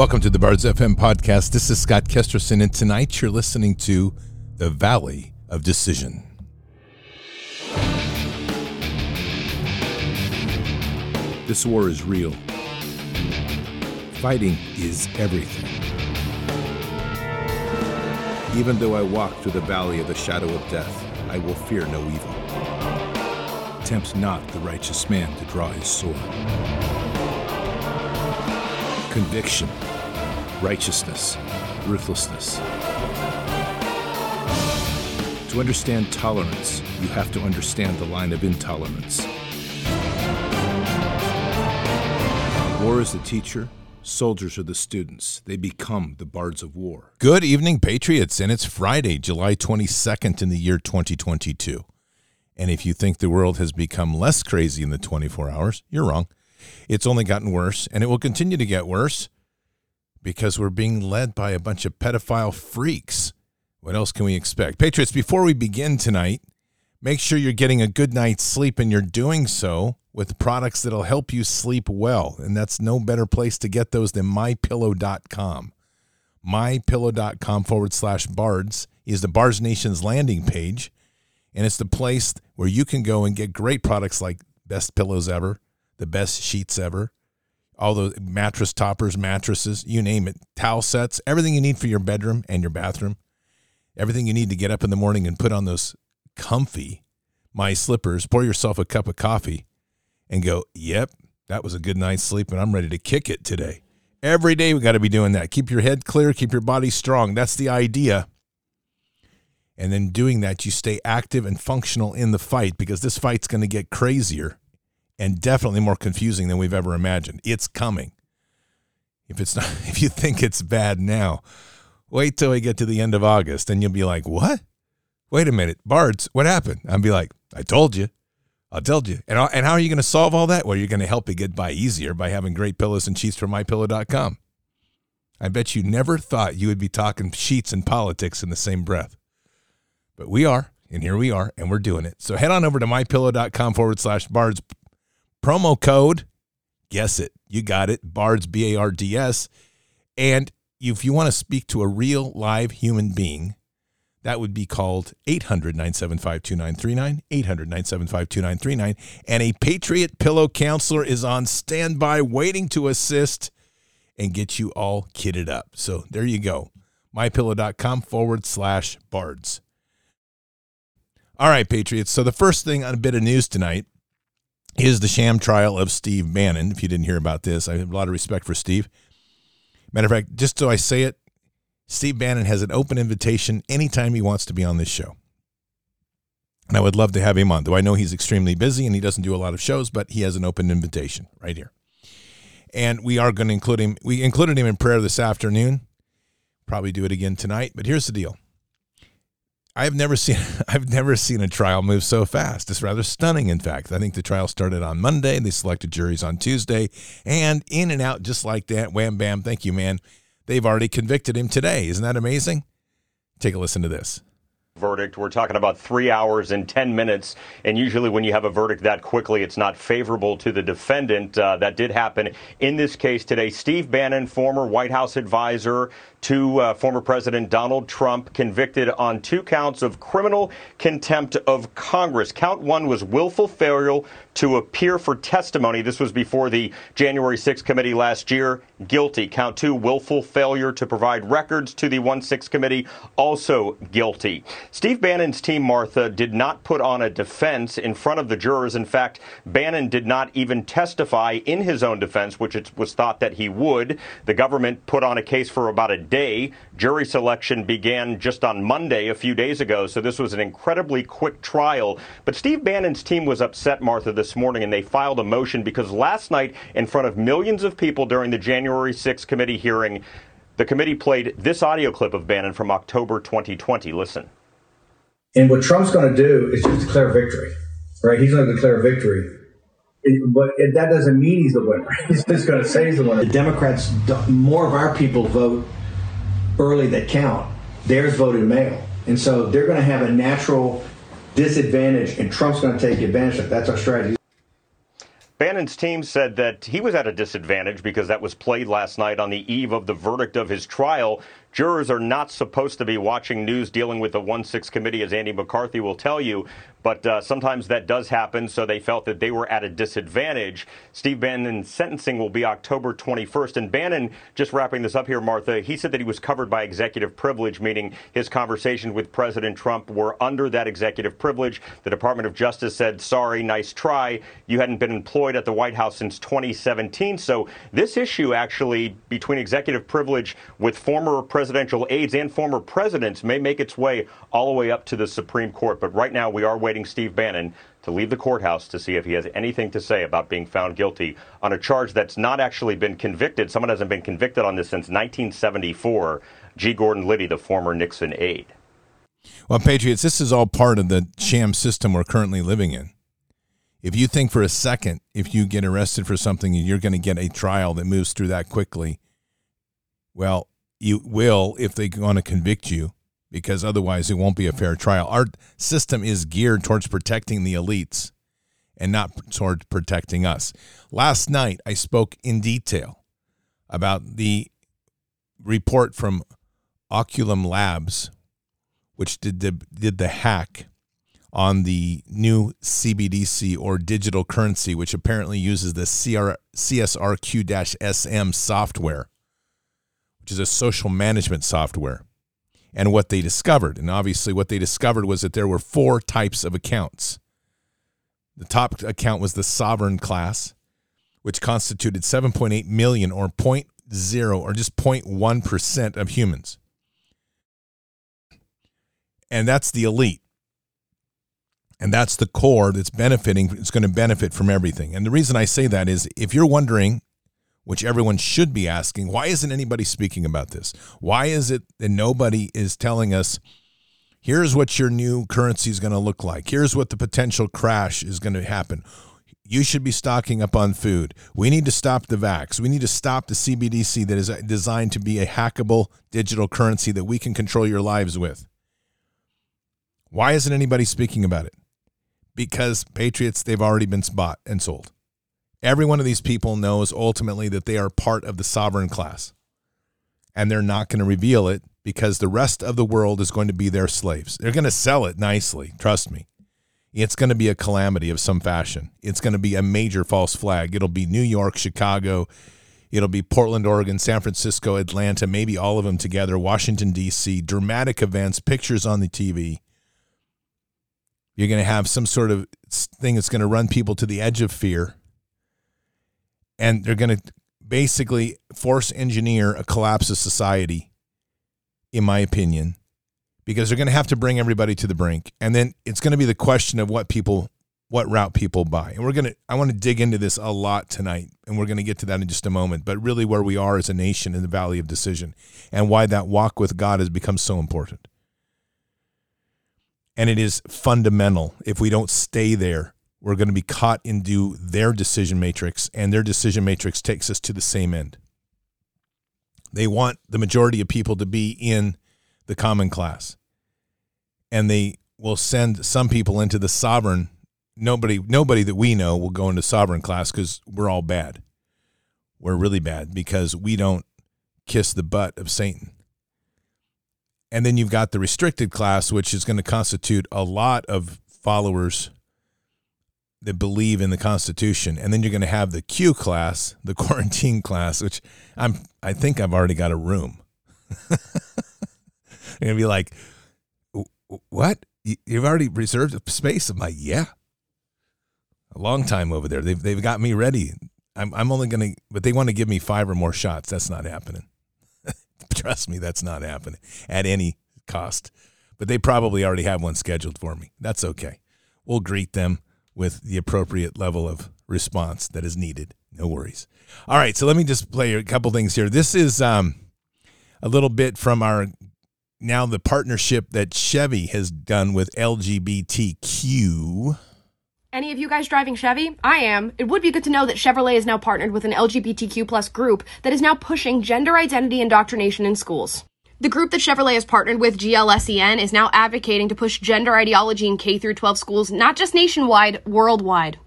Welcome to the Bards FM Podcast. This is Scott Kesterson, and tonight you're listening to The Valley of Decision. This war is real. Fighting is everything. Even though I walk through the valley of the shadow of death, I will fear no evil. Tempt not the righteous man to draw his sword. Conviction, righteousness, ruthlessness. To understand tolerance, you have to understand the line of intolerance. War is the teacher. Soldiers are the students. They become the bards of war. Good evening, patriots, and it's Friday, July 22nd in the year 2022. And if you think the world has become less crazy in the 24 hours, you're wrong. It's only gotten worse, and it will continue to get worse because we're being led by a bunch of pedophile freaks. What else can we expect? Patriots, before we begin tonight, make sure you're getting a good night's sleep, and you're doing so with products that'll help you sleep well. And that's no better place to get those than MyPillow.com. MyPillow.com/bards is the Bards Nation's landing page. And it's the place where you can go and get great products like best pillows ever, the best sheets ever, all the mattress toppers, mattresses, you name it, towel sets, everything you need for your bedroom and your bathroom, everything you need to get up in the morning and put on those comfy My Slippers, pour yourself a cup of coffee, and go, yep, that was a good night's sleep, and I'm ready to kick it today. Every day we got to be doing that. Keep your head clear, keep your body strong. That's the idea. And then doing that, you stay active and functional in the fight, because this fight's going to get crazier and definitely more confusing than we've ever imagined. It's coming. If you think it's bad now, wait till we get to the end of August, and you'll be like, what? Wait a minute, Bards, what happened? I'll be like, I told you. And how are you going to solve all that? Well, you're going to help it get by easier by having great pillows and sheets from MyPillow.com. I bet you never thought you would be talking sheets and politics in the same breath. But we are, and here we are, and we're doing it. So head on over to MyPillow.com/Bards. Promo code, guess it. You got it, Bards, BARDS. And if you want to speak to a real live human being, that would be called 800-975-2939, 800-975-2939. And a Patriot Pillow Counselor is on standby waiting to assist and get you all kitted up. So there you go, MyPillow.com/Bards. All right, Patriots. So the first thing on a bit of news tonight is the sham trial of Steve Bannon. If you didn't hear about this, I have a lot of respect for Steve. Matter of fact, just so I say it, Steve Bannon has an open invitation anytime he wants to be on this show. And I would love to have him on, though I know he's extremely busy and he doesn't do a lot of shows, but he has an open invitation right here. And we are going to include him. We included him in prayer this afternoon. Probably do it again tonight. But here's the deal. I've never seen a trial move so fast. It's rather stunning, in fact. I think the trial started on Monday. They selected juries on Tuesday. And in and out, just like that, wham, bam, thank you, man. They've already convicted him today. Isn't that amazing? Take a listen to this. Verdict. We're talking about 3 hours and 10 minutes. And usually when you have a verdict that quickly, it's not favorable to the defendant. That did happen in this case today. Steve Bannon, former White House advisor to former President Donald Trump, convicted on 2 counts of criminal contempt of Congress. Count 1 was willful failure to appear for testimony. This was before the January 6th committee last year. Guilty. Count 2, willful failure to provide records to the 1-6 committee. Also guilty. Steve Bannon's team, Martha, did not put on a defense in front of the jurors. In fact, Bannon did not even testify in his own defense, which it was thought that he would. The government put on a case for about a day. Jury selection began just on Monday, a few days ago, so this was an incredibly quick trial. But Steve Bannon's team was upset, Martha, this morning, and they filed a motion because last night, in front of millions of people during the January 6th committee hearing, the committee played this audio clip of Bannon from October 2020. Listen. And what Trump's going to do is just declare victory, right? He's going to declare victory. But that doesn't mean he's the winner. He's just going to say he's the winner. The Democrats, more of our people vote early that count. Theirs voted mail. And so they're going to have a natural disadvantage, and Trump's going to take advantage of it. That's our strategy. Bannon's team said that he was at a disadvantage because that was played last night on the eve of the verdict of his trial. Jurors are not supposed to be watching news dealing with the 1-6 committee, as Andy McCarthy will tell you, but sometimes that does happen, so they felt that they were at a disadvantage. Steve Bannon's sentencing will be October 21st, and Bannon, just wrapping this up here, Martha, he said that he was covered by executive privilege, meaning his conversations with President Trump were under that executive privilege. The Department of Justice said, sorry, nice try. You hadn't been employed at the White House since 2017. So this issue actually between executive privilege with former presidential aides and former presidents may make its way all the way up to the Supreme Court. But right now we are waiting Steve Bannon to leave the courthouse to see if he has anything to say about being found guilty on a charge that's not actually been convicted. Someone hasn't been convicted on this since 1974. G. Gordon Liddy, the former Nixon aide. Well, Patriots, this is all part of the sham system we're currently living in. If you think for a second, if you get arrested for something and you're going to get a trial that moves through that quickly, well, you will if they're going to convict you, because otherwise it won't be a fair trial. Our system is geared towards protecting the elites and not towards protecting us. Last night, I spoke in detail about the report from Oculum Labs, which did the hack on the new CBDC or digital currency, which apparently uses the CSRQ-SM software, which is a social management software, and what they discovered. And obviously what they discovered was that there were four types of accounts. The top account was the sovereign class, which constituted 7.8 million or 0.0 or just 0.1% of humans. And that's the elite. And that's the core that's benefiting. It's going to benefit from everything. And the reason I say that is if you're wondering, which everyone should be asking, why isn't anybody speaking about this? Why is it that nobody is telling us, here's what your new currency is going to look like. Here's what the potential crash is going to happen. You should be stocking up on food. We need to stop the vax. We need to stop the CBDC that is designed to be a hackable digital currency that we can control your lives with. Why isn't anybody speaking about it? Because, Patriots, they've already been bought and sold. Every one of these people knows ultimately that they are part of the sovereign class. And they're not going to reveal it because the rest of the world is going to be their slaves. They're going to sell it nicely. Trust me. It's going to be a calamity of some fashion. It's going to be a major false flag. It'll be New York, Chicago. It'll be Portland, Oregon, San Francisco, Atlanta, maybe all of them together, Washington, D.C., dramatic events, pictures on the TV. You're going to have some sort of thing that's going to run people to the edge of fear. And they're going to basically force engineer a collapse of society, in my opinion, because they're going to have to bring everybody to the brink. And then it's going to be the question of what route people buy. And I want to dig into this a lot tonight, and we're going to get to that in just a moment. But really where we are as a nation in the Valley of Decision and why that walk with God has become so important. And it is fundamental. If we don't stay there, we're going to be caught into their decision matrix, and their decision matrix takes us to the same end. They want the majority of people to be in the common class, and they will send some people into the sovereign. Nobody that we know will go into sovereign class because we're all bad. We're really bad because we don't kiss the butt of Satan. And then you've got the restricted class, which is going to constitute a lot of followers that believe in the Constitution. And then you're going to have the Q class, the quarantine class, which I think I've already got a room. You're going to be like, what? You've already reserved a space? I'm like, yeah. A long time over there. They've got me ready. I'm only going to, but they want to give me 5 or more shots. That's not happening. Trust me, that's not happening at any cost. But they probably already have one scheduled for me. That's okay. We'll greet them with the appropriate level of response that is needed. No worries. All right, so let me just play a couple things here. This is a little bit from the partnership that Chevy has done with LGBTQ. Any of you guys driving Chevy? I am. It would be good to know that Chevrolet is now partnered with an LGBTQ plus group that is now pushing gender identity indoctrination in schools. The group that Chevrolet has partnered with, GLSEN, is now advocating to push gender ideology in K-12 schools, not just nationwide, worldwide.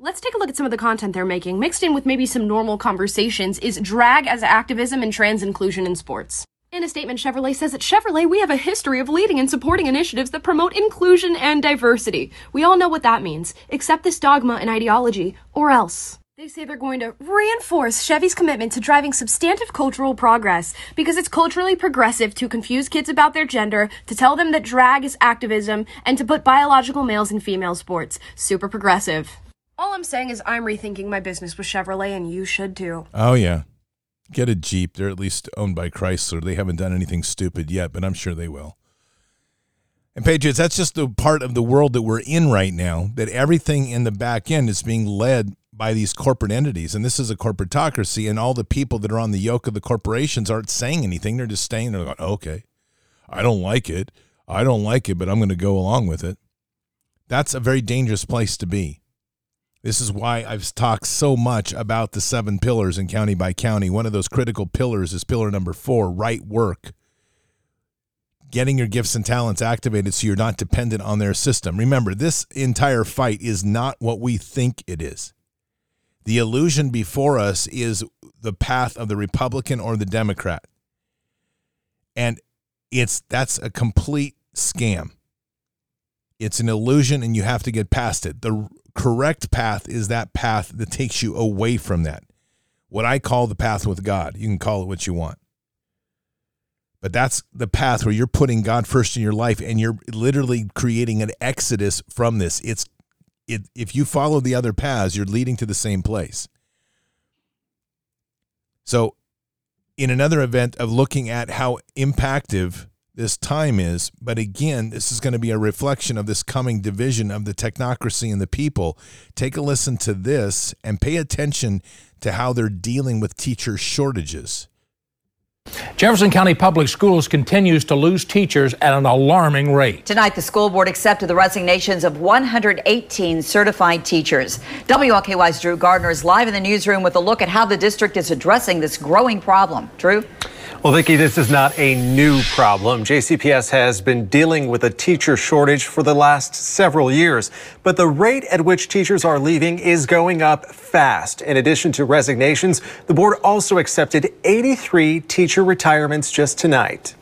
Let's take a look at some of the content they're making. Mixed in with maybe some normal conversations is drag as activism and trans inclusion in sports. In a statement, Chevrolet says at Chevrolet, we have a history of leading and supporting initiatives that promote inclusion and diversity. We all know what that means. Accept this dogma and ideology, or else. They say they're going to reinforce Chevy's commitment to driving substantive cultural progress because it's culturally progressive to confuse kids about their gender, to tell them that drag is activism, and to put biological males in female sports. Super progressive. All I'm saying is I'm rethinking my business with Chevrolet, and you should too. Oh, yeah. Get a Jeep. They're at least owned by Chrysler. They haven't done anything stupid yet, but I'm sure they will. And Patriots, that's just the part of the world that we're in right now, that everything in the back end is being led by these corporate entities. And this is a corporatocracy, and all the people that are on the yoke of the corporations aren't saying anything. They're just staying there going, okay, I don't like it, but I'm going to go along with it. That's a very dangerous place to be. This is why I've talked so much about the 7 pillars in county by county. One of those critical pillars is pillar number 4, right work. Getting your gifts and talents activated so you're not dependent on their system. Remember, this entire fight is not what we think it is. The illusion before us is the path of the Republican or the Democrat. And that's a complete scam. It's an illusion, and you have to get past it. The correct path is that path that takes you away from that. What I call the path with God. You can call it what you want. But that's the path where you're putting God first in your life, and you're literally creating an exodus from this. If you follow the other paths, you're leading to the same place. So in another event of looking at how impactive this time is, but again, this is going to be a reflection of this coming division of the technocracy and the people. Take a listen to this and pay attention to how they're dealing with teacher shortages. Jefferson County Public Schools continues to lose teachers at an alarming rate. Tonight, the school board accepted the resignations of 118 certified teachers. WLKY's Drew Gardner is live in the newsroom with a look at how the district is addressing this growing problem. Drew? Well, Vicki, this is not a new problem. JCPS has been dealing with a teacher shortage for the last several years, but the rate at which teachers are leaving is going up fast. In addition to resignations, the board also accepted 83 teacher retirements just tonight.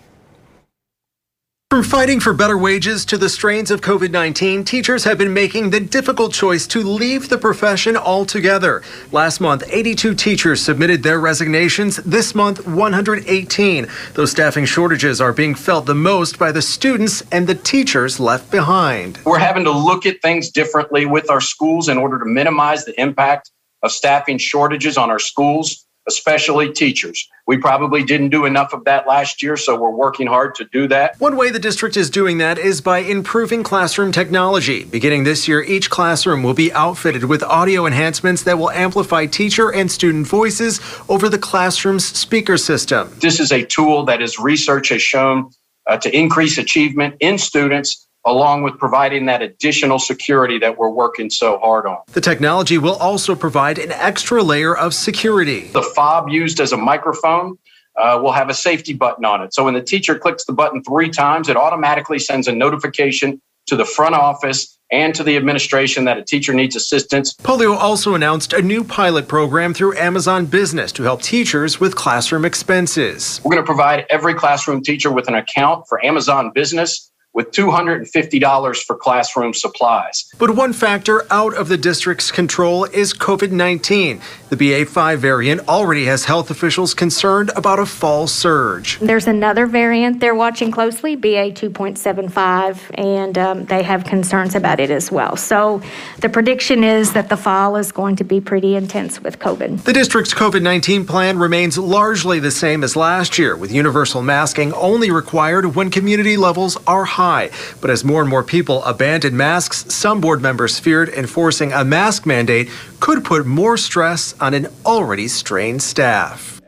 From fighting for better wages to the strains of COVID-19, teachers have been making the difficult choice to leave the profession altogether. Last month, 82 teachers submitted their resignations. This month, 118. Those staffing shortages are being felt the most by the students and the teachers left behind. We're having to look at things differently with our schools in order to minimize the impact of staffing shortages on our schools, especially teachers. We probably didn't do enough of that last year, so we're working hard to do that. One way the district is doing that is by improving classroom technology. Beginning this year, each classroom will be outfitted with audio enhancements that will amplify teacher and student voices over the classroom's speaker system. This is a tool that, as research has shown, to increase achievement in students, along with providing that additional security that we're working so hard on. The technology will also provide an extra layer of security. The fob used as a microphone will have a safety button on it. So when the teacher clicks the button 3 times, it automatically sends a notification to the front office and to the administration that a teacher needs assistance. Polio also announced a new pilot program through Amazon Business to help teachers with classroom expenses. We're gonna provide every classroom teacher with an account for Amazon Business with $250 for classroom supplies. But one factor out of the district's control is COVID-19. The BA.5 variant already has health officials concerned about a fall surge. There's another variant they're watching closely, BA.2.75, and they have concerns about it as well. So the prediction is that the fall is going to be pretty intense with COVID. The district's COVID-19 plan remains largely the same as last year, with universal masking only required when community levels are high. But as more and more people abandon masks, some board members feared enforcing a mask mandate could put more stress on an already strained staff.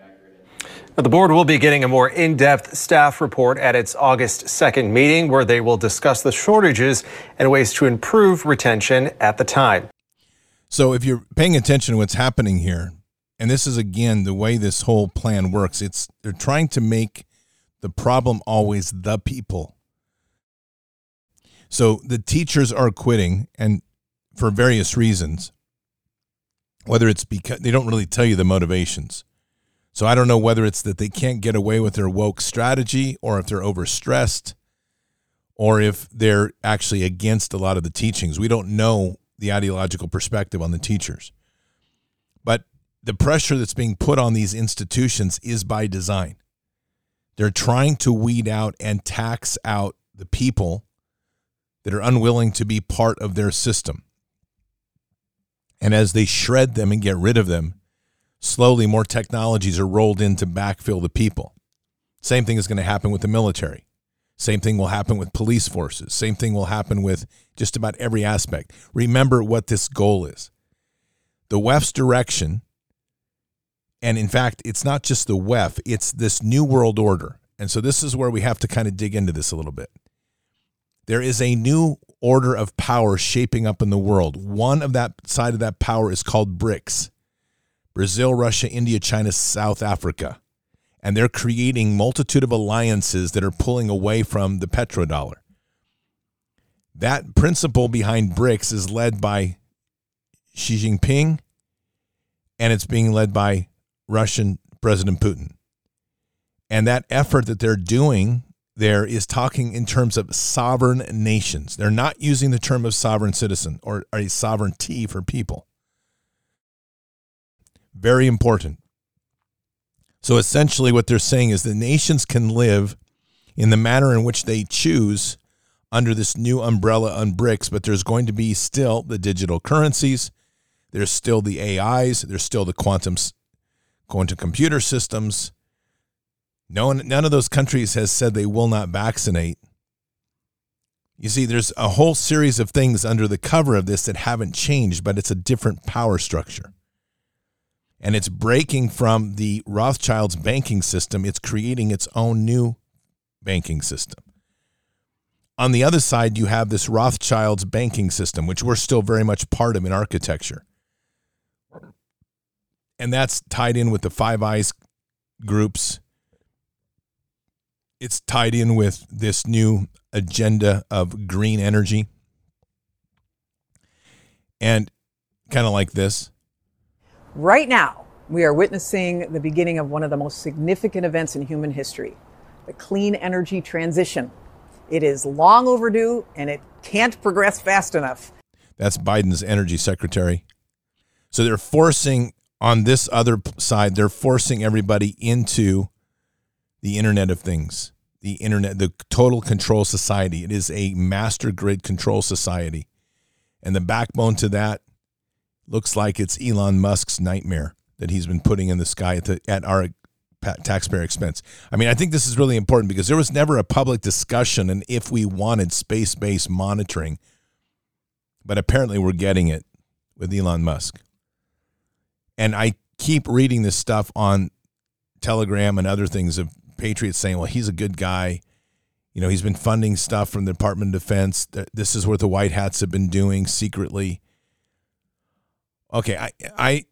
The board will be getting a more in-depth staff report at its August 2nd meeting, where they will discuss the shortages and ways to improve retention at the time. So if you're paying attention to what's happening here, and this is, again, the way this whole plan works, they're trying to make the problem always the people. So the teachers are quitting, and for various reasons. whether it's because they don't really tell you the motivations. So I don't know whether it's that they can't get away with their woke strategy, or if they're overstressed, or if they're actually against a lot of the teachings. We don't know the ideological perspective on the teachers. But the pressure that's being put on these institutions is by design. They're trying to weed out and tax out the people that are unwilling to be part of their system. And as they shred them and get rid of them, slowly more technologies are rolled in to backfill the people. Same thing is going to happen with the military. Same thing will happen with police forces. Same thing will happen with just about every aspect. Remember what this goal is. The WEF's direction, and in fact, it's not just the WEF, it's this new world order. And so this is where we have to kind of dig into this a little bit. There is a new order of power shaping up in the world. One of that side of that power is called BRICS. Brazil, Russia, India, China, South Africa. And they're creating multitude of alliances that are pulling away from the petrodollar. That principle behind BRICS is led by Xi Jinping, and it's being led by Russian President Putin. And that effort that they're doing there is talking in terms of sovereign nations. They're not using the term of sovereign citizen or a sovereignty for people. Very important. So essentially what they're saying is the nations can live in the manner in which they choose under this new umbrella on BRICS, but there's going to be still the digital currencies, there's still the AIs, there's still the quantum computer systems. None of those countries has said they will not vaccinate. You see, there's a whole series of things under the cover of this that haven't changed, but it's a different power structure. And it's breaking from the Rothschilds banking system. It's creating its own new banking system. On the other side, you have this Rothschilds banking system, which we're still very much part of in architecture. And that's tied in with the Five Eyes groups. It's tied in with this new agenda of green energy. And kind of like this. Right now, we are witnessing the beginning of one of the most significant events in human history, the clean energy transition. It is long overdue, and it can't progress fast enough. That's Biden's energy secretary. So they're forcing, on this other side, they're forcing everybody into the Internet of Things, the Internet, the total control society. It is a master grid control society. And the backbone to that looks like it's Elon Musk's nightmare that he's been putting in the sky at our taxpayer expense. I mean, I think this is really important because there was never a public discussion and if we wanted space-based monitoring, but apparently we're getting it with Elon Musk. And I keep reading this stuff on Telegram and other things of patriots saying, well, he's a good guy. You know, he's been funding stuff from the Department of Defense. This is what the White Hats have been doing secretly. Okay, I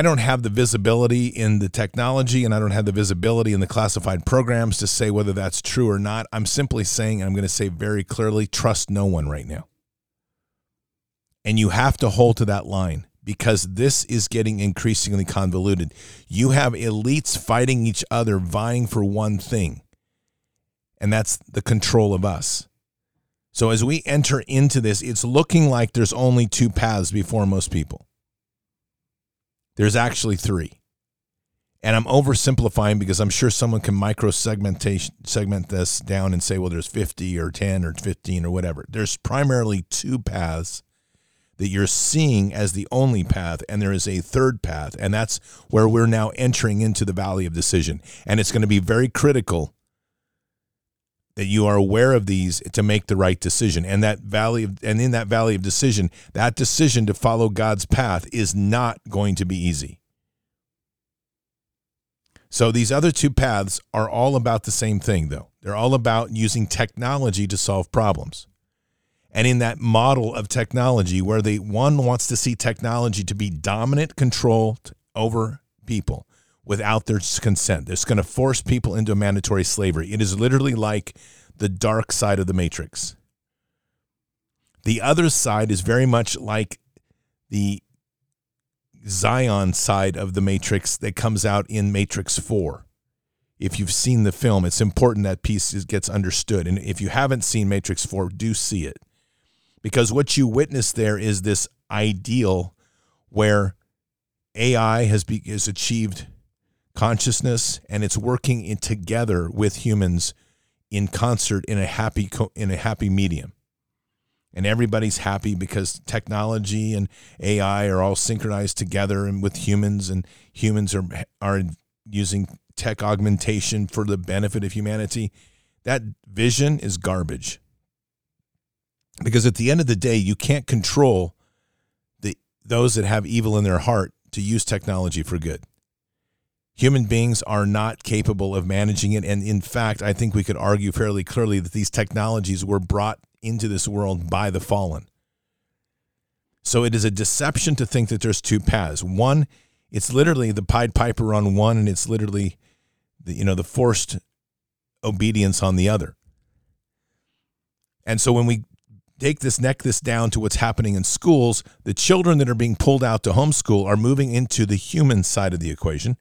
don't have the visibility in the technology, and I don't have the visibility in the classified programs to say whether that's true or not. I'm simply saying, and I'm going to say very clearly, trust no one right now. And you have to hold to that line because this is getting increasingly convoluted. You have elites fighting each other, vying for one thing, and that's the control of us. So as we enter into this, it's looking like there's only two paths before most people. There's actually three. And I'm oversimplifying because I'm sure someone can micro-segment this down and say, well, there's 50 or 10 or 15 or whatever. There's primarily two paths that you're seeing as the only path, and there is a third path, and that's where we're now entering into the Valley of Decision. And it's going to be very critical that you are aware of these to make the right decision. And in that Valley of Decision, that decision to follow God's path is not going to be easy. So these other two paths are all about the same thing, though. They're all about using technology to solve problems. And in that model of technology where one wants to see technology to be dominant, controlled over people, without their consent. It's going to force people into mandatory slavery. It is literally like the dark side of the Matrix. The other side is very much like the Zion side of the Matrix that comes out in Matrix 4. If you've seen the film, it's important that piece gets understood. And if you haven't seen Matrix 4, do see it. Because what you witness there is this ideal where AI has achieved consciousness and it's working together with humans in concert in a happy medium. And everybody's happy because technology and AI are all synchronized together and with humans, and humans are using tech augmentation for the benefit of humanity. That vision is garbage. Because at the end of the day, you can't control those that have evil in their heart to use technology for good. Human beings are not capable of managing it. And in fact, I think we could argue fairly clearly that these technologies were brought into this world by the fallen. So it is a deception to think that there's two paths. One, it's literally the Pied Piper on one, and it's literally the forced obedience on the other. And so when we take this, neck this down to what's happening in schools, the children that are being pulled out to homeschool are moving into the human side of the equation.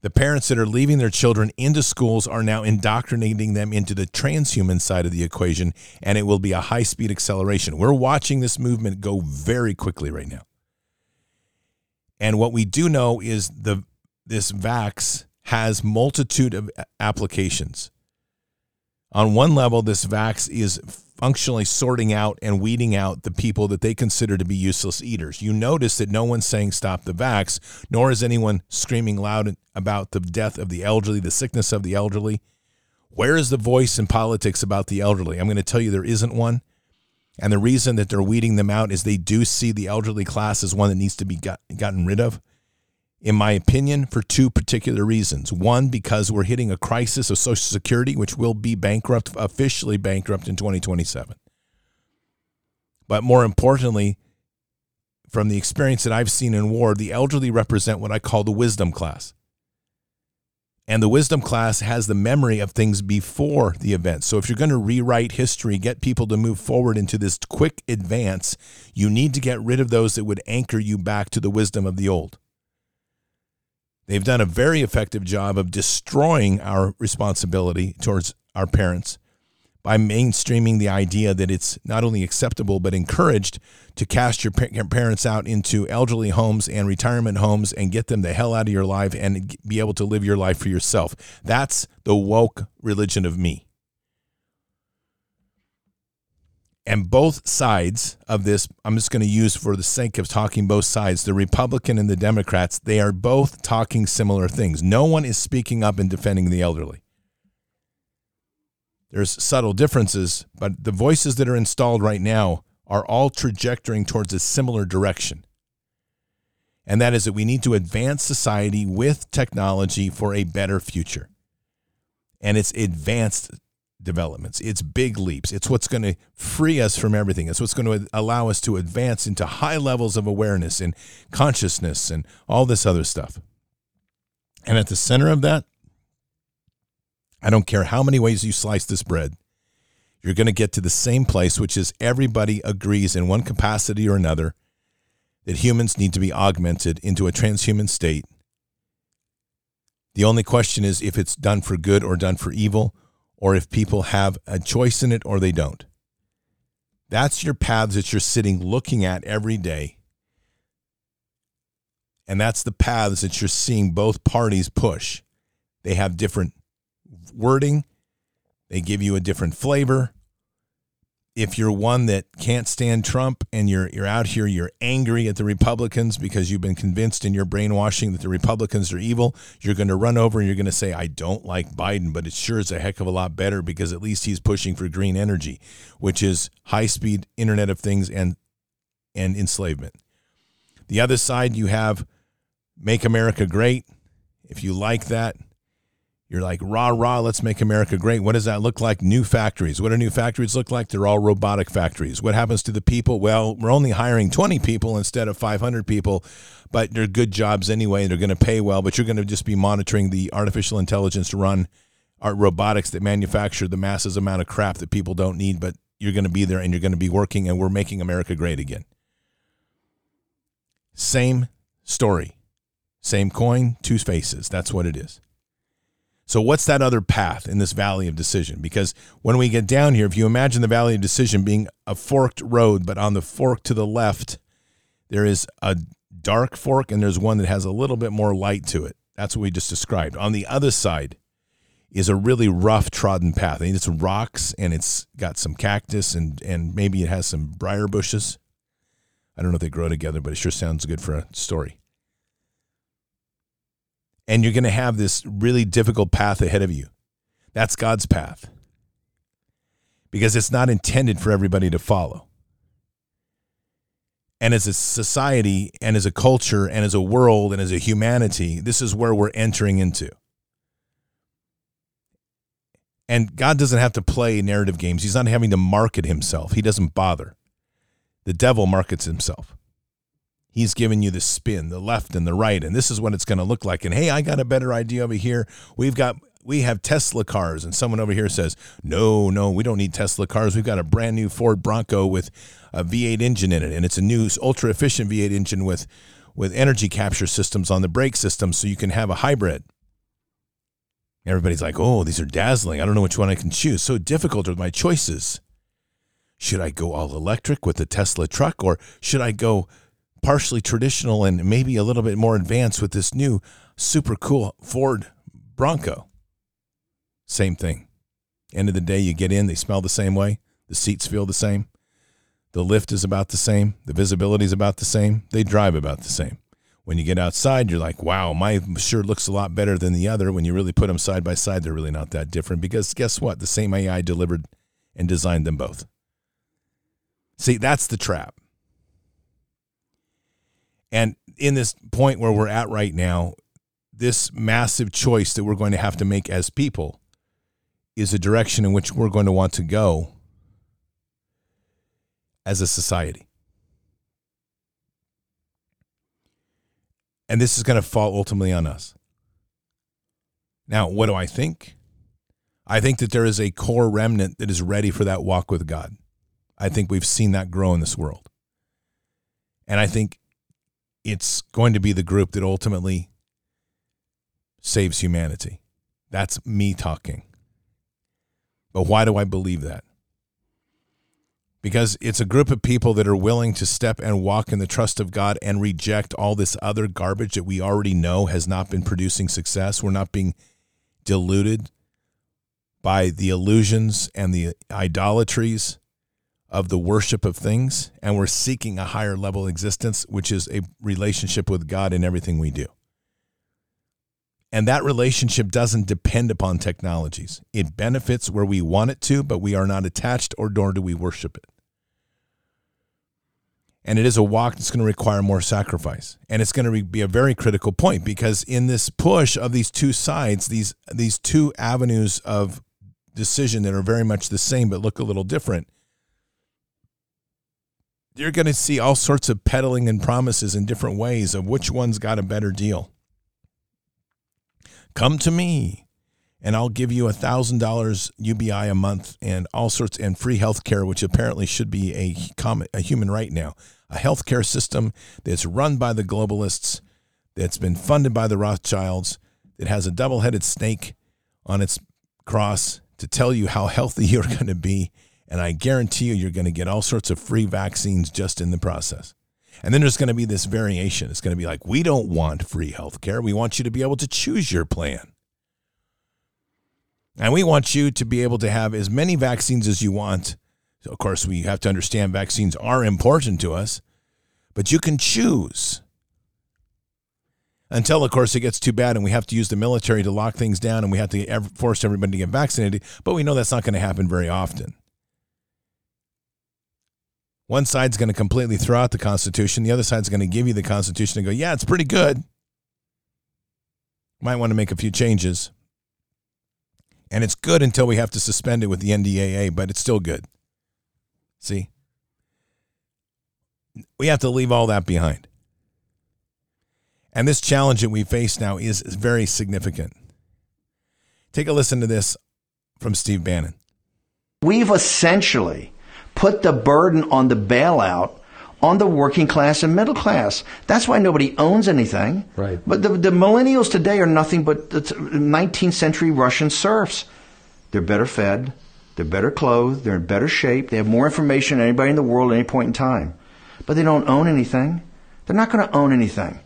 The parents that are leaving their children into schools are now indoctrinating them into the transhuman side of the equation, and it will be a high-speed acceleration. We're watching this movement go very quickly right now. And what we do know is this vax has multitude of applications. On one level, this vax is functionally sorting out and weeding out the people that they consider to be useless eaters. You notice that no one's saying stop the vax, nor is anyone screaming loud about the death of the elderly, the sickness of the elderly. Where is the voice in politics about the elderly? I'm going to tell you there isn't one. And the reason that they're weeding them out is they do see the elderly class as one that needs to be gotten rid of. In my opinion, for two particular reasons. One, because we're hitting a crisis of Social Security, which will be officially bankrupt in 2027. But more importantly, from the experience that I've seen in war, the elderly represent what I call the wisdom class. And the wisdom class has the memory of things before the event. So if you're going to rewrite history, get people to move forward into this quick advance, you need to get rid of those that would anchor you back to the wisdom of the old. They've done a very effective job of destroying our responsibility towards our parents by mainstreaming the idea that it's not only acceptable but encouraged to cast your parents out into elderly homes and retirement homes and get them the hell out of your life and be able to live your life for yourself. That's the woke religion of me. And both sides of this, I'm just going to use for the sake of talking both sides, the Republican and the Democrats, they are both talking similar things. No one is speaking up and defending the elderly. There's subtle differences, but the voices that are installed right now are all trajectorying towards a similar direction. And that is that we need to advance society with technology for a better future. And it's advanced developments. It's big leaps. It's what's going to free us from everything. It's what's going to allow us to advance into high levels of awareness and consciousness and all this other stuff. And at the center of that, I don't care how many ways you slice this bread, you're going to get to the same place, which is everybody agrees in one capacity or another that humans need to be augmented into a transhuman state. The only question is if it's done for good or done for evil, or if people have a choice in it or they don't. That's your paths that you're sitting looking at every day. And that's the paths that you're seeing both parties push. They have different wording. They give you a different flavor. If you're one that can't stand Trump and you're out here, you're angry at the Republicans because you've been convinced in your brainwashing that the Republicans are evil, you're going to run over and you're going to say, I don't like Biden, but it sure is a heck of a lot better because at least he's pushing for green energy, which is high-speed Internet of Things and enslavement. The other side, you have Make America Great. If you like that, you're like, rah, rah, let's make America great. What does that look like? New factories. What do new factories look like? They're all robotic factories. What happens to the people? Well, we're only hiring 20 people instead of 500 people, but they're good jobs anyway. They're going to pay well, but you're going to just be monitoring the artificial intelligence to run our robotics that manufacture the massive amount of crap that people don't need, but you're going to be there and you're going to be working, and we're making America great again. Same story. Same coin, two faces. That's what it is. So what's that other path in this valley of decision? Because when we get down here, if you imagine the valley of decision being a forked road, but on the fork to the left, there is a dark fork and there's one that has a little bit more light to it. That's what we just described. On the other side is a really rough trodden path. I mean, it's rocks and it's got some cactus and maybe it has some briar bushes. I don't know if they grow together, but it sure sounds good for a story. And you're going to have this really difficult path ahead of you. That's God's path. Because it's not intended for everybody to follow. And as a society, and as a culture, and as a world, and as a humanity, this is where we're entering into. And God doesn't have to play narrative games. He's not having to market himself. He doesn't bother. The devil markets himself. He's giving you the spin, the left and the right, and this is what it's going to look like. And hey, I got a better idea over here. We have Tesla cars, and someone over here says, no, we don't need Tesla cars. We've got a brand new Ford Bronco with a V8 engine in it, and it's a new ultra-efficient V8 engine with energy capture systems on the brake system so you can have a hybrid. Everybody's like, oh, these are dazzling. I don't know which one I can choose. So difficult are my choices. Should I go all electric with the Tesla truck, or should I go partially traditional and maybe a little bit more advanced with this new super cool Ford Bronco? Same thing. End of the day, you get in, they smell the same way. The seats feel the same. The lift is about the same. The visibility is about the same. They drive about the same. When you get outside, you're like, wow, my sure looks a lot better than the other. When you really put them side by side, they're really not that different, because guess what? The same AI delivered and designed them both. See, that's the trap. And in this point where we're at right now, this massive choice that we're going to have to make as people is a direction in which we're going to want to go as a society. And this is going to fall ultimately on us. Now, what do I think? I think that there is a core remnant that is ready for that walk with God. I think we've seen that grow in this world. And I think it's going to be the group that ultimately saves humanity. That's me talking. But why do I believe that? Because it's a group of people that are willing to step and walk in the trust of God and reject all this other garbage that we already know has not been producing success. We're not being deluded by the illusions and the idolatries of the worship of things, and we're seeking a higher level existence, which is a relationship with God in everything we do. And that relationship doesn't depend upon technologies. It benefits where we want it to, but we are not attached, or nor do we worship it. And it is a walk that's going to require more sacrifice. And it's going to be a very critical point, because in this push of these two sides, these two avenues of decision that are very much the same but look a little different, you're going to see all sorts of peddling and promises in different ways of which one's got a better deal. Come to me and I'll give you $1,000 UBI a month and all sorts, and free healthcare, which apparently should be a human right now. A healthcare system that's run by the globalists, that's been funded by the Rothschilds, that has a double-headed snake on its cross to tell you how healthy you're going to be. And I guarantee you, you're going to get all sorts of free vaccines just in the process. And then there's going to be this variation. It's going to be like, we don't want free healthcare. We want you to be able to choose your plan. And we want you to be able to have as many vaccines as you want. So of course, we have to understand vaccines are important to us, but you can choose. Until, of course, it gets too bad and we have to use the military to lock things down and we have to force everybody to get vaccinated. But we know that's not going to happen very often. One side's going to completely throw out the Constitution. The other side's going to give you the Constitution and go, yeah, it's pretty good. Might want to make a few changes. And it's good until we have to suspend it with the NDAA, but it's still good. See? We have to leave all that behind. And this challenge that we face now is very significant. Take a listen to this from Steve Bannon. We've essentially put the burden on the bailout on the working class and middle class. That's why nobody owns anything. Right. But the millennials today are nothing but 19th century Russian serfs. They're better fed. They're better clothed. They're in better shape. They have more information than anybody in the world at any point in time. But they don't own anything. They're not going to own anything.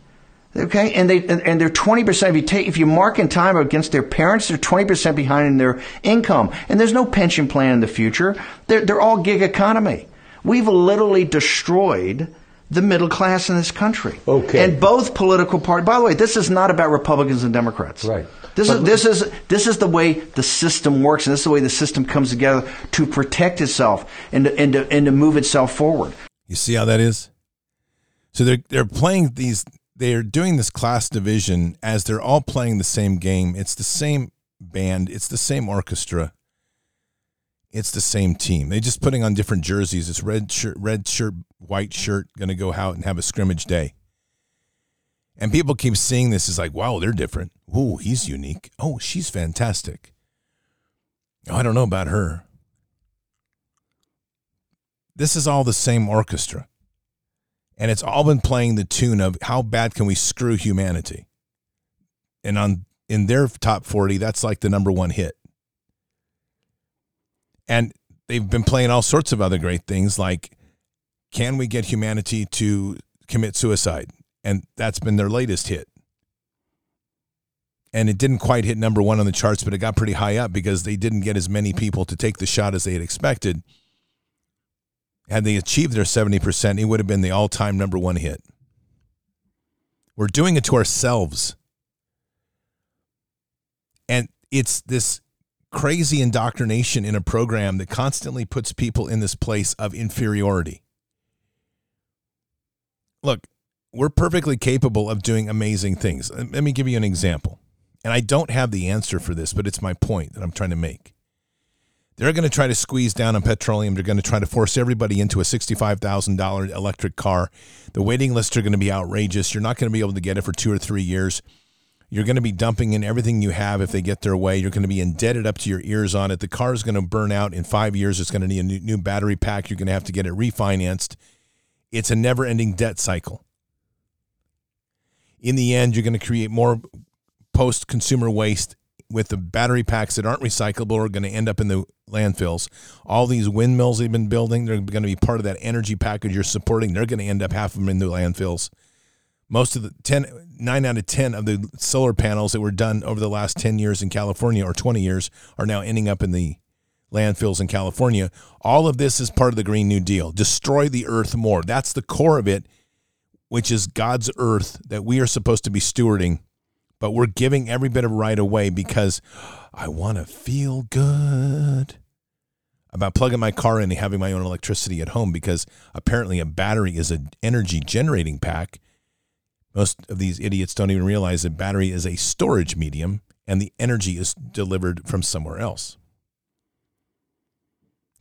Okay, and they're 20%. If you mark in time against their parents, they're 20% behind in their income, and there's no pension plan in the future. They're all gig economy. We've literally destroyed the middle class in this country. Okay, and both political parties. By the way, this is not about Republicans and Democrats. Right. This is the way the system works, and this is the way the system comes together to protect itself and to move itself forward. You see how that is? So they're playing these. They are doing this class division as they're all playing the same game. It's the same band. It's the same orchestra. It's the same team. They're just putting on different jerseys. It's red shirt, white shirt, going to go out and have a scrimmage day. And people keep seeing this. It's like, wow, they're different. Ooh, he's unique. Oh, she's fantastic. Oh, I don't know about her. This is all the same orchestra. And it's all been playing the tune of how bad can we screw humanity? And in their top 40, that's like the number one hit. And they've been playing all sorts of other great things like, can we get humanity to commit suicide? And that's been their latest hit. And it didn't quite hit number one on the charts, but it got pretty high up because they didn't get as many people to take the shot as they had expected. Had they achieved their 70%, it would have been the all-time number one hit. We're doing it to ourselves. And it's this crazy indoctrination in a program that constantly puts people in this place of inferiority. Look, we're perfectly capable of doing amazing things. Let me give you an example. And I don't have the answer for this, but it's my point that I'm trying to make. They're going to try to squeeze down on petroleum. They're going to try to force everybody into a $65,000 electric car. The waiting lists are going to be outrageous. You're not going to be able to get it for 2 or 3 years. You're going to be dumping in everything you have if they get their way. You're going to be indebted up to your ears on it. The car is going to burn out in 5 years. It's going to need a new battery pack. You're going to have to get it refinanced. It's a never-ending debt cycle. In the end, you're going to create more post-consumer waste with the battery packs that aren't recyclable are going to end up in the landfills. All these windmills they've been building, they're going to be part of that energy package you're supporting. They're going to end up half of them in the landfills. Most of the 9 out of 10 of the solar panels that were done over the last 10 years in California or 20 years are now ending up in the landfills in California. All of this is part of the Green New Deal. Destroy the earth more. That's the core of it, which is God's earth that we are supposed to be stewarding. But we're giving every bit of right away because I want to feel good about plugging my car in and having my own electricity at home because apparently a battery is an energy generating pack. Most of these idiots don't even realize that battery is a storage medium and the energy is delivered from somewhere else.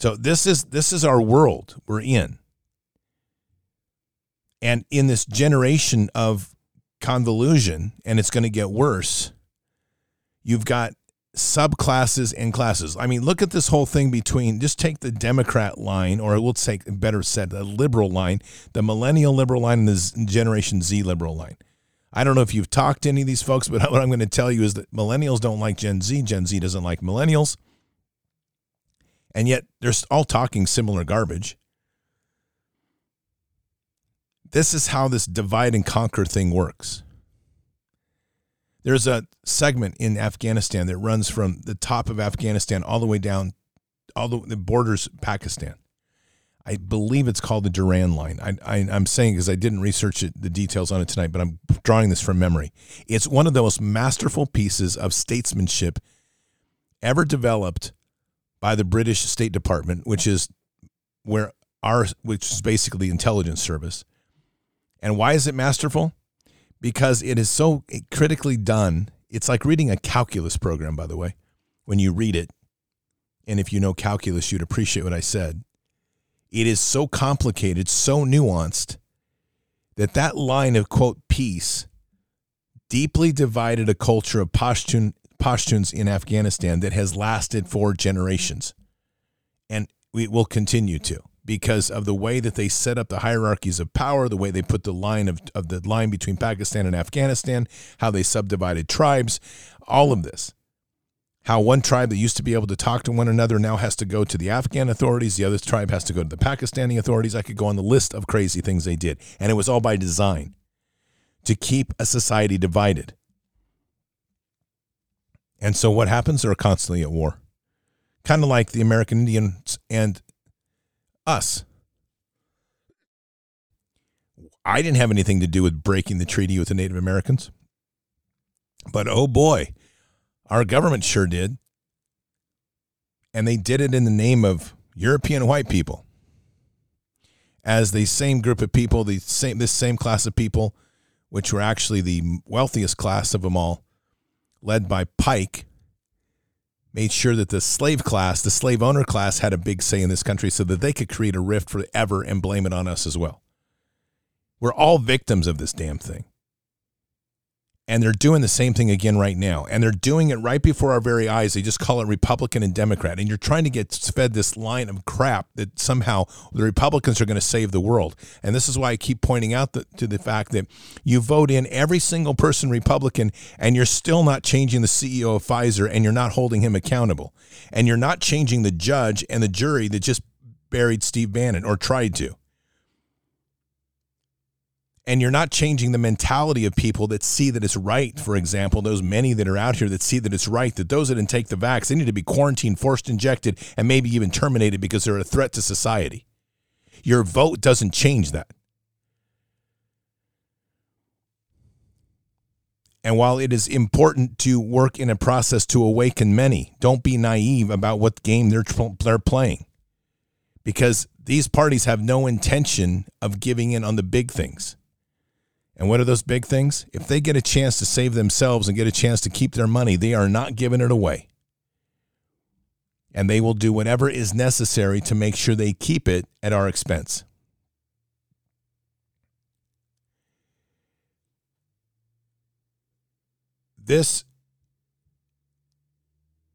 So this is our world we're in. And in this generation of convolution, and it's going to get worse. You've got subclasses and classes. I mean, look at this whole thing between, just take the Democrat line, or we'll take, better said, the liberal line, the millennial liberal line, and the Generation Z liberal line. I don't know if you've talked to any of these folks, but what I'm going to tell you is that millennials don't like Gen Z. Gen Z doesn't like millennials. And yet they're all talking similar garbage. This is how this divide and conquer thing works. There's a segment in Afghanistan that runs from the top of Afghanistan all the way down, the borders Pakistan. I believe it's called the Duran Line. I'm saying because I didn't research it, the details on it tonight, but I'm drawing this from memory. It's one of the most masterful pieces of statesmanship ever developed by the British State Department, which is basically intelligence service. And why is it masterful? Because it is so critically done. It's like reading a calculus program, by the way, when you read it. And if you know calculus, you'd appreciate what I said. It is so complicated, so nuanced, that line of, quote, peace deeply divided a culture of Pashtuns in Afghanistan that has lasted for generations. And we will continue to. because of the way that they set up the hierarchies of power, the way they put the line of the line between Pakistan and Afghanistan, how they subdivided tribes, all of this. How one tribe that used to be able to talk to one another now has to go to the Afghan authorities. The other tribe has to go to the Pakistani authorities. I could go on the list of crazy things they did. And it was all by design to keep a society divided. And so what happens? They're constantly at war. Kind of like the American Indians and us. I didn't have anything to do with breaking the treaty with the Native Americans. But oh boy, our government sure did. And they did it in the name of European white people. As the same group of people, this same class of people, which were actually the wealthiest class of them all, led by Pike, made sure that the slave class, the slave owner class, had a big say in this country so that they could create a rift forever and blame it on us as well. We're all victims of this damn thing. And they're doing the same thing again right now. And they're doing it right before our very eyes. They just call it Republican and Democrat. And you're trying to get fed this line of crap that somehow the Republicans are going to save the world. And this is why I keep pointing out to the fact that you vote in every single person Republican, and you're still not changing the CEO of Pfizer, and you're not holding him accountable. And you're not changing the judge and the jury that just buried Steve Bannon or tried to. And you're not changing the mentality of people that see that it's right, for example, those many that are out here that see that it's right, that those that didn't take the vax, they need to be quarantined, forced injected, and maybe even terminated because they're a threat to society. Your vote doesn't change that. And while it is important to work in a process to awaken many, don't be naive about what game they're playing. Because these parties have no intention of giving in on the big things. And what are those big things? If they get a chance to save themselves and get a chance to keep their money, they are not giving it away. And they will do whatever is necessary to make sure they keep it at our expense. This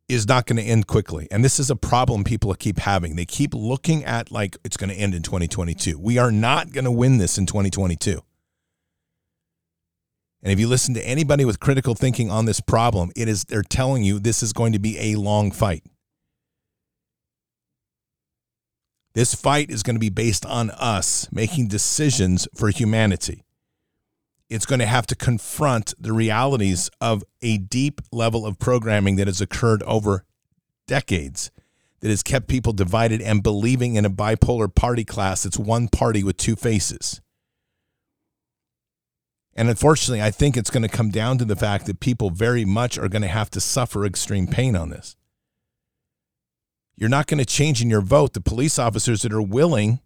is not going to end quickly. And this is a problem people keep having. They keep looking at like it's going to end in 2022. We are not going to win this in 2022. And if you listen to anybody with critical thinking on this problem, they're telling you this is going to be a long fight. This fight is going to be based on us making decisions for humanity. It's going to have to confront the realities of a deep level of programming that has occurred over decades, that has kept people divided and believing in a bipolar party class that's one party with two faces. And unfortunately, I think it's going to come down to the fact that people very much are going to have to suffer extreme pain on this. You're not going to change in your vote the police officers that are willing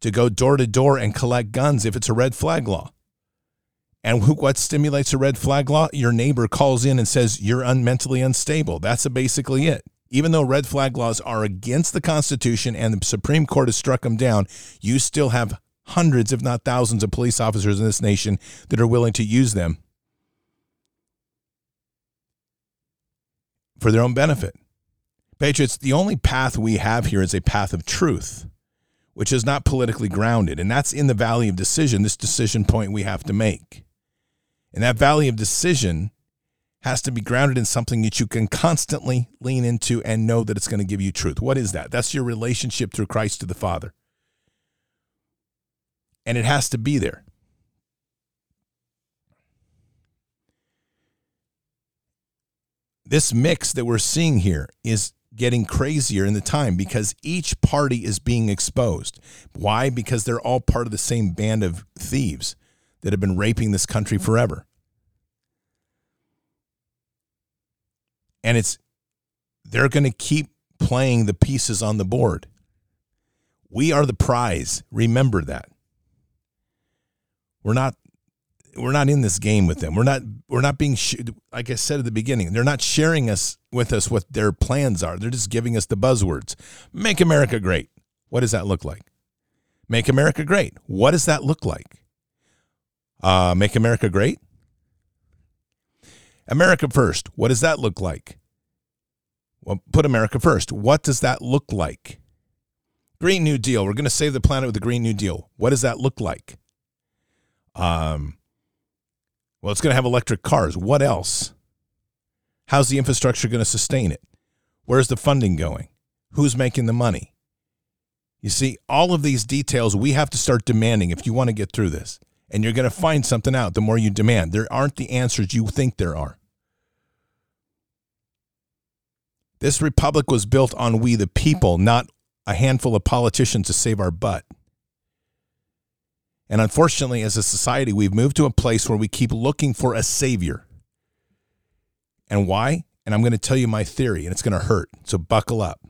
to go door to door and collect guns if it's a red flag law. And what stimulates a red flag law? Your neighbor calls in and says, you're mentally unstable. That's basically it. Even though red flag laws are against the Constitution and the Supreme Court has struck them down, you still have hundreds, if not thousands, of police officers in this nation that are willing to use them for their own benefit. Patriots, the only path we have here is a path of truth, which is not politically grounded. And that's in the Valley of Decision, this decision point we have to make. And that Valley of Decision has to be grounded in something that you can constantly lean into and know that it's going to give you truth. What is that? That's your relationship through Christ to the Father. And it has to be there. This mix that we're seeing here is getting crazier in the time because each party is being exposed. Why? Because they're all part of the same band of thieves that have been raping this country forever. And they're going to keep playing the pieces on the board. We are the prize. Remember that. We're not in this game with them. We're not being, like I said at the beginning, they're not sharing with us what their plans are. They're just giving us the buzzwords. Make America great. What does that look like? Make America great. What does that look like? Make America great. America first. What does that look like? Well, put America first. What does that look like? Green New Deal. We're going to save the planet with the Green New Deal. What does that look like? Well, it's going to have electric cars. What else? How's the infrastructure going to sustain it? Where's the funding going? Who's making the money? You see, all of these details we have to start demanding if you want to get through this. And you're going to find something out the more you demand. There aren't the answers you think there are. This republic was built on we the people, not a handful of politicians to save our butt. And unfortunately, as a society, we've moved to a place where we keep looking for a savior. And why? And I'm going to tell you my theory, and it's going to hurt. So buckle up.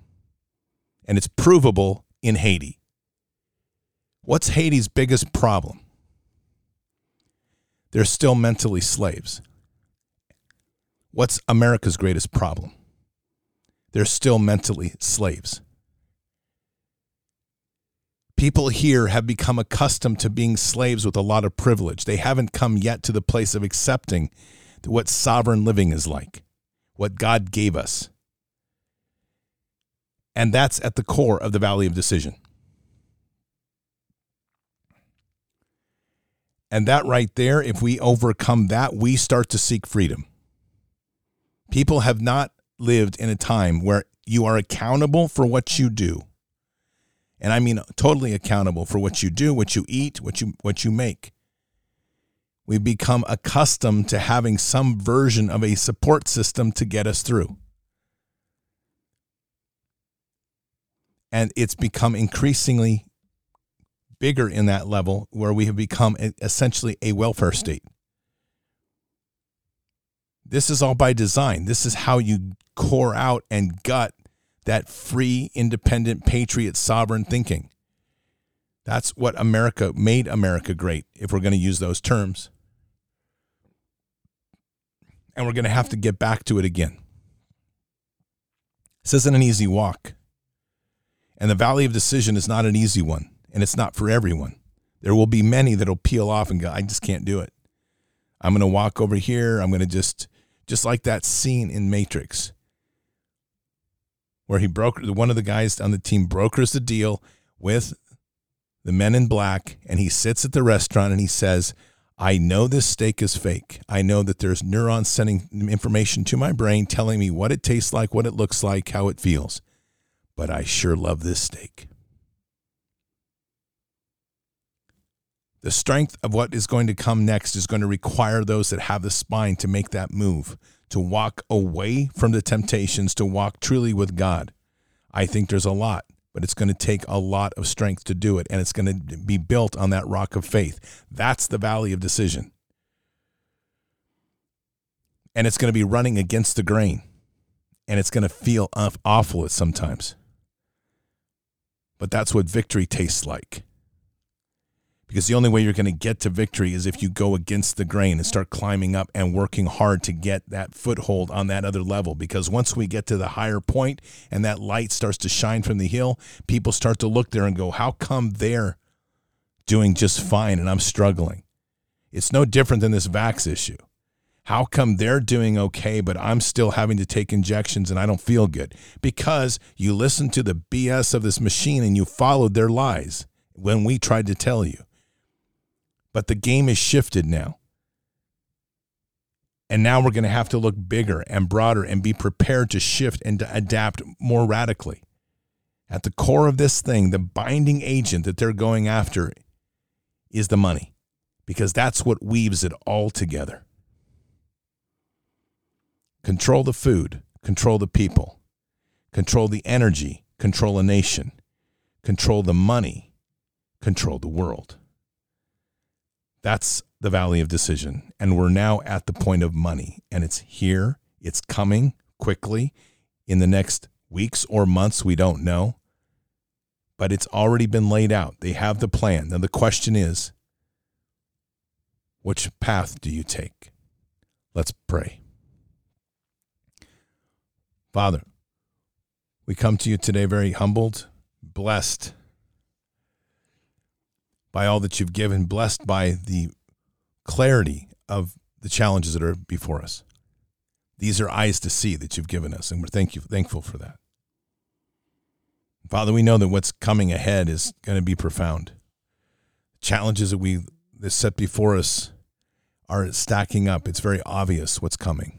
And it's provable in Haiti. What's Haiti's biggest problem? They're still mentally slaves. What's America's greatest problem? They're still mentally slaves. People here have become accustomed to being slaves with a lot of privilege. They haven't come yet to the place of accepting what sovereign living is like, what God gave us. And that's at the core of the Valley of Decision. And that right there, if we overcome that, we start to seek freedom. People have not lived in a time where you are accountable for what you do. And I mean totally accountable for what you do, what you eat, what you make. We've become accustomed to having some version of a support system to get us through. And it's become increasingly bigger in that level where we have become essentially a welfare state. This is all by design. This is how you core out and gut that free, independent, patriot, sovereign thinking. That's what America made America great, if we're going to use those terms. And we're going to have to get back to it again. This isn't an easy walk. And the Valley of Decision is not an easy one. And it's not for everyone. There will be many that'll peel off and go, I just can't do it. I'm going to walk over here. I'm going to just like that scene in Matrix where one of the guys on the team brokers the deal with the men in black, and he sits at the restaurant and he says, I know this steak is fake. I know that there's neurons sending information to my brain telling me what it tastes like, what it looks like, how it feels. But I sure love this steak. The strength of what is going to come next is going to require those that have the spine to make that move, to walk away from the temptations, to walk truly with God. I think there's a lot, but it's going to take a lot of strength to do it, and it's going to be built on that rock of faith. That's the Valley of Decision. And it's going to be running against the grain, and it's going to feel awful sometimes. But that's what victory tastes like. Because the only way you're going to get to victory is if you go against the grain and start climbing up and working hard to get that foothold on that other level. Because once we get to the higher point and that light starts to shine from the hill, people start to look there and go, how come they're doing just fine and I'm struggling? It's no different than this vax issue. How come they're doing okay, but I'm still having to take injections and I don't feel good? Because you listened to the BS of this machine and you followed their lies when we tried to tell you. But the game has shifted now. And now we're going to have to look bigger and broader and be prepared to shift and to adapt more radically. At the core of this thing, the binding agent that they're going after is the money, because that's what weaves it all together. Control the food, control the people, control the energy, control a nation, control the money, control the world. That's the Valley of Decision. And we're now at the point of money. And it's here. It's coming quickly in the next weeks or months. We don't know. But it's already been laid out. They have the plan. Now the question is, which path do you take? Let's pray. Father, we come to you today very humbled, blessed by all that you've given, blessed by the clarity of the challenges that are before us. These are eyes to see that you've given us, and we're thankful for that. Father, we know that what's coming ahead is going to be profound. Challenges that we set before us are stacking up. It's very obvious what's coming.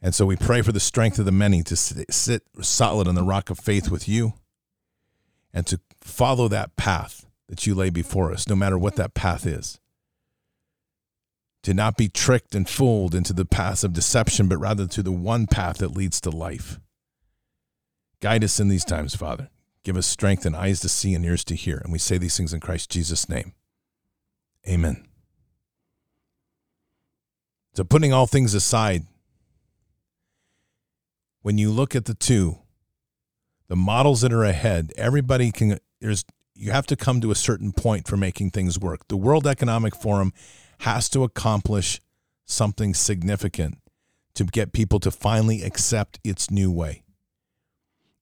And so we pray for the strength of the many to sit solid on the rock of faith with you and to follow that path that you lay before us, no matter what that path is. To not be tricked and fooled into the paths of deception, but rather to the one path that leads to life. Guide us in these times, Father. Give us strength and eyes to see and ears to hear. And we say these things in Christ Jesus' name. Amen. So putting all things aside, when you look at the models that are ahead, you have to come to a certain point for making things work. The World Economic Forum has to accomplish something significant to get people to finally accept its new way.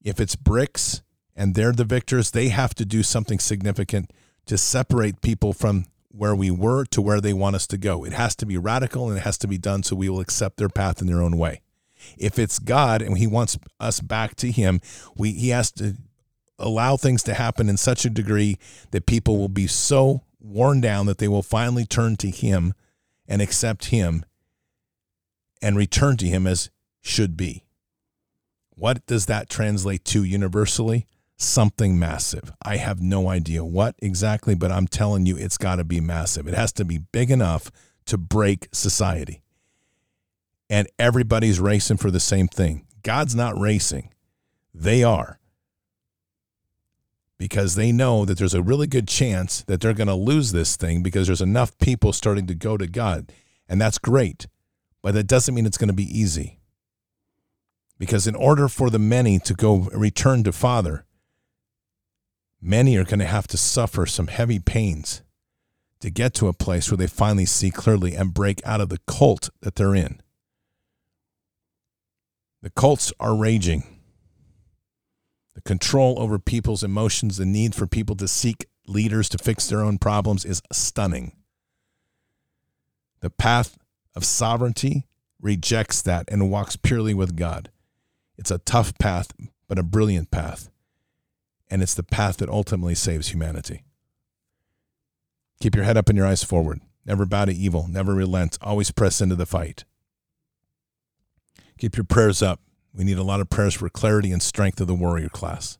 If it's BRICS and they're the victors, they have to do something significant to separate people from where we were to where they want us to go. It has to be radical and it has to be done so we will accept their path in their own way. If it's God and he wants us back to him, he has to allow things to happen in such a degree that people will be so worn down that they will finally turn to him and accept him and return to him as should be. What does that translate to universally? Something massive. I have no idea what exactly, but I'm telling you, it's got to be massive. It has to be big enough to break society. And everybody's racing for the same thing. God's not racing. They are. Because they know that there's a really good chance that they're going to lose this thing because there's enough people starting to go to God. And that's great. But that doesn't mean it's going to be easy. Because in order for the many to go return to Father, many are going to have to suffer some heavy pains to get to a place where they finally see clearly and break out of the cult that they're in. The cults are raging. The control over people's emotions, the need for people to seek leaders to fix their own problems is stunning. The path of sovereignty rejects that and walks purely with God. It's a tough path, but a brilliant path. And it's the path that ultimately saves humanity. Keep your head up and your eyes forward. Never bow to evil. Never relent. Always press into the fight. Keep your prayers up. We need a lot of prayers for clarity and strength of the warrior class.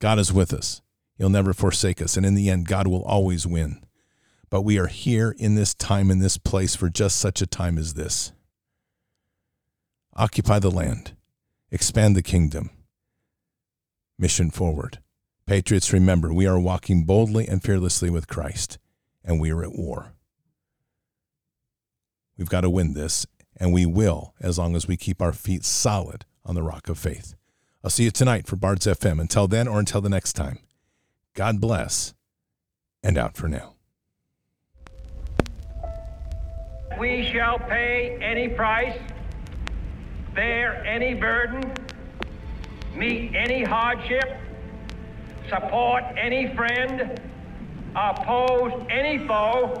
God is with us. He'll never forsake us. And in the end, God will always win. But we are here in this time, in this place, for just such a time as this. Occupy the land. Expand the kingdom. Mission forward. Patriots, remember, we are walking boldly and fearlessly with Christ, and we are at war. We've got to win this. And we will, as long as we keep our feet solid on the rock of faith. I'll see you tonight for Bards FM. Until then, or until the next time, God bless, and out for now. We shall pay any price, bear any burden, meet any hardship, support any friend, oppose any foe,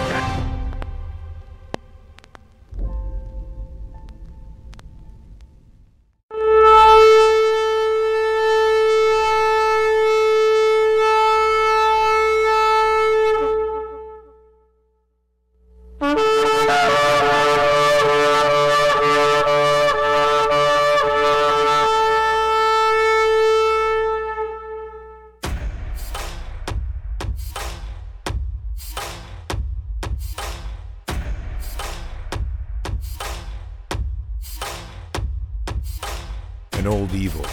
An old evil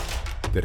that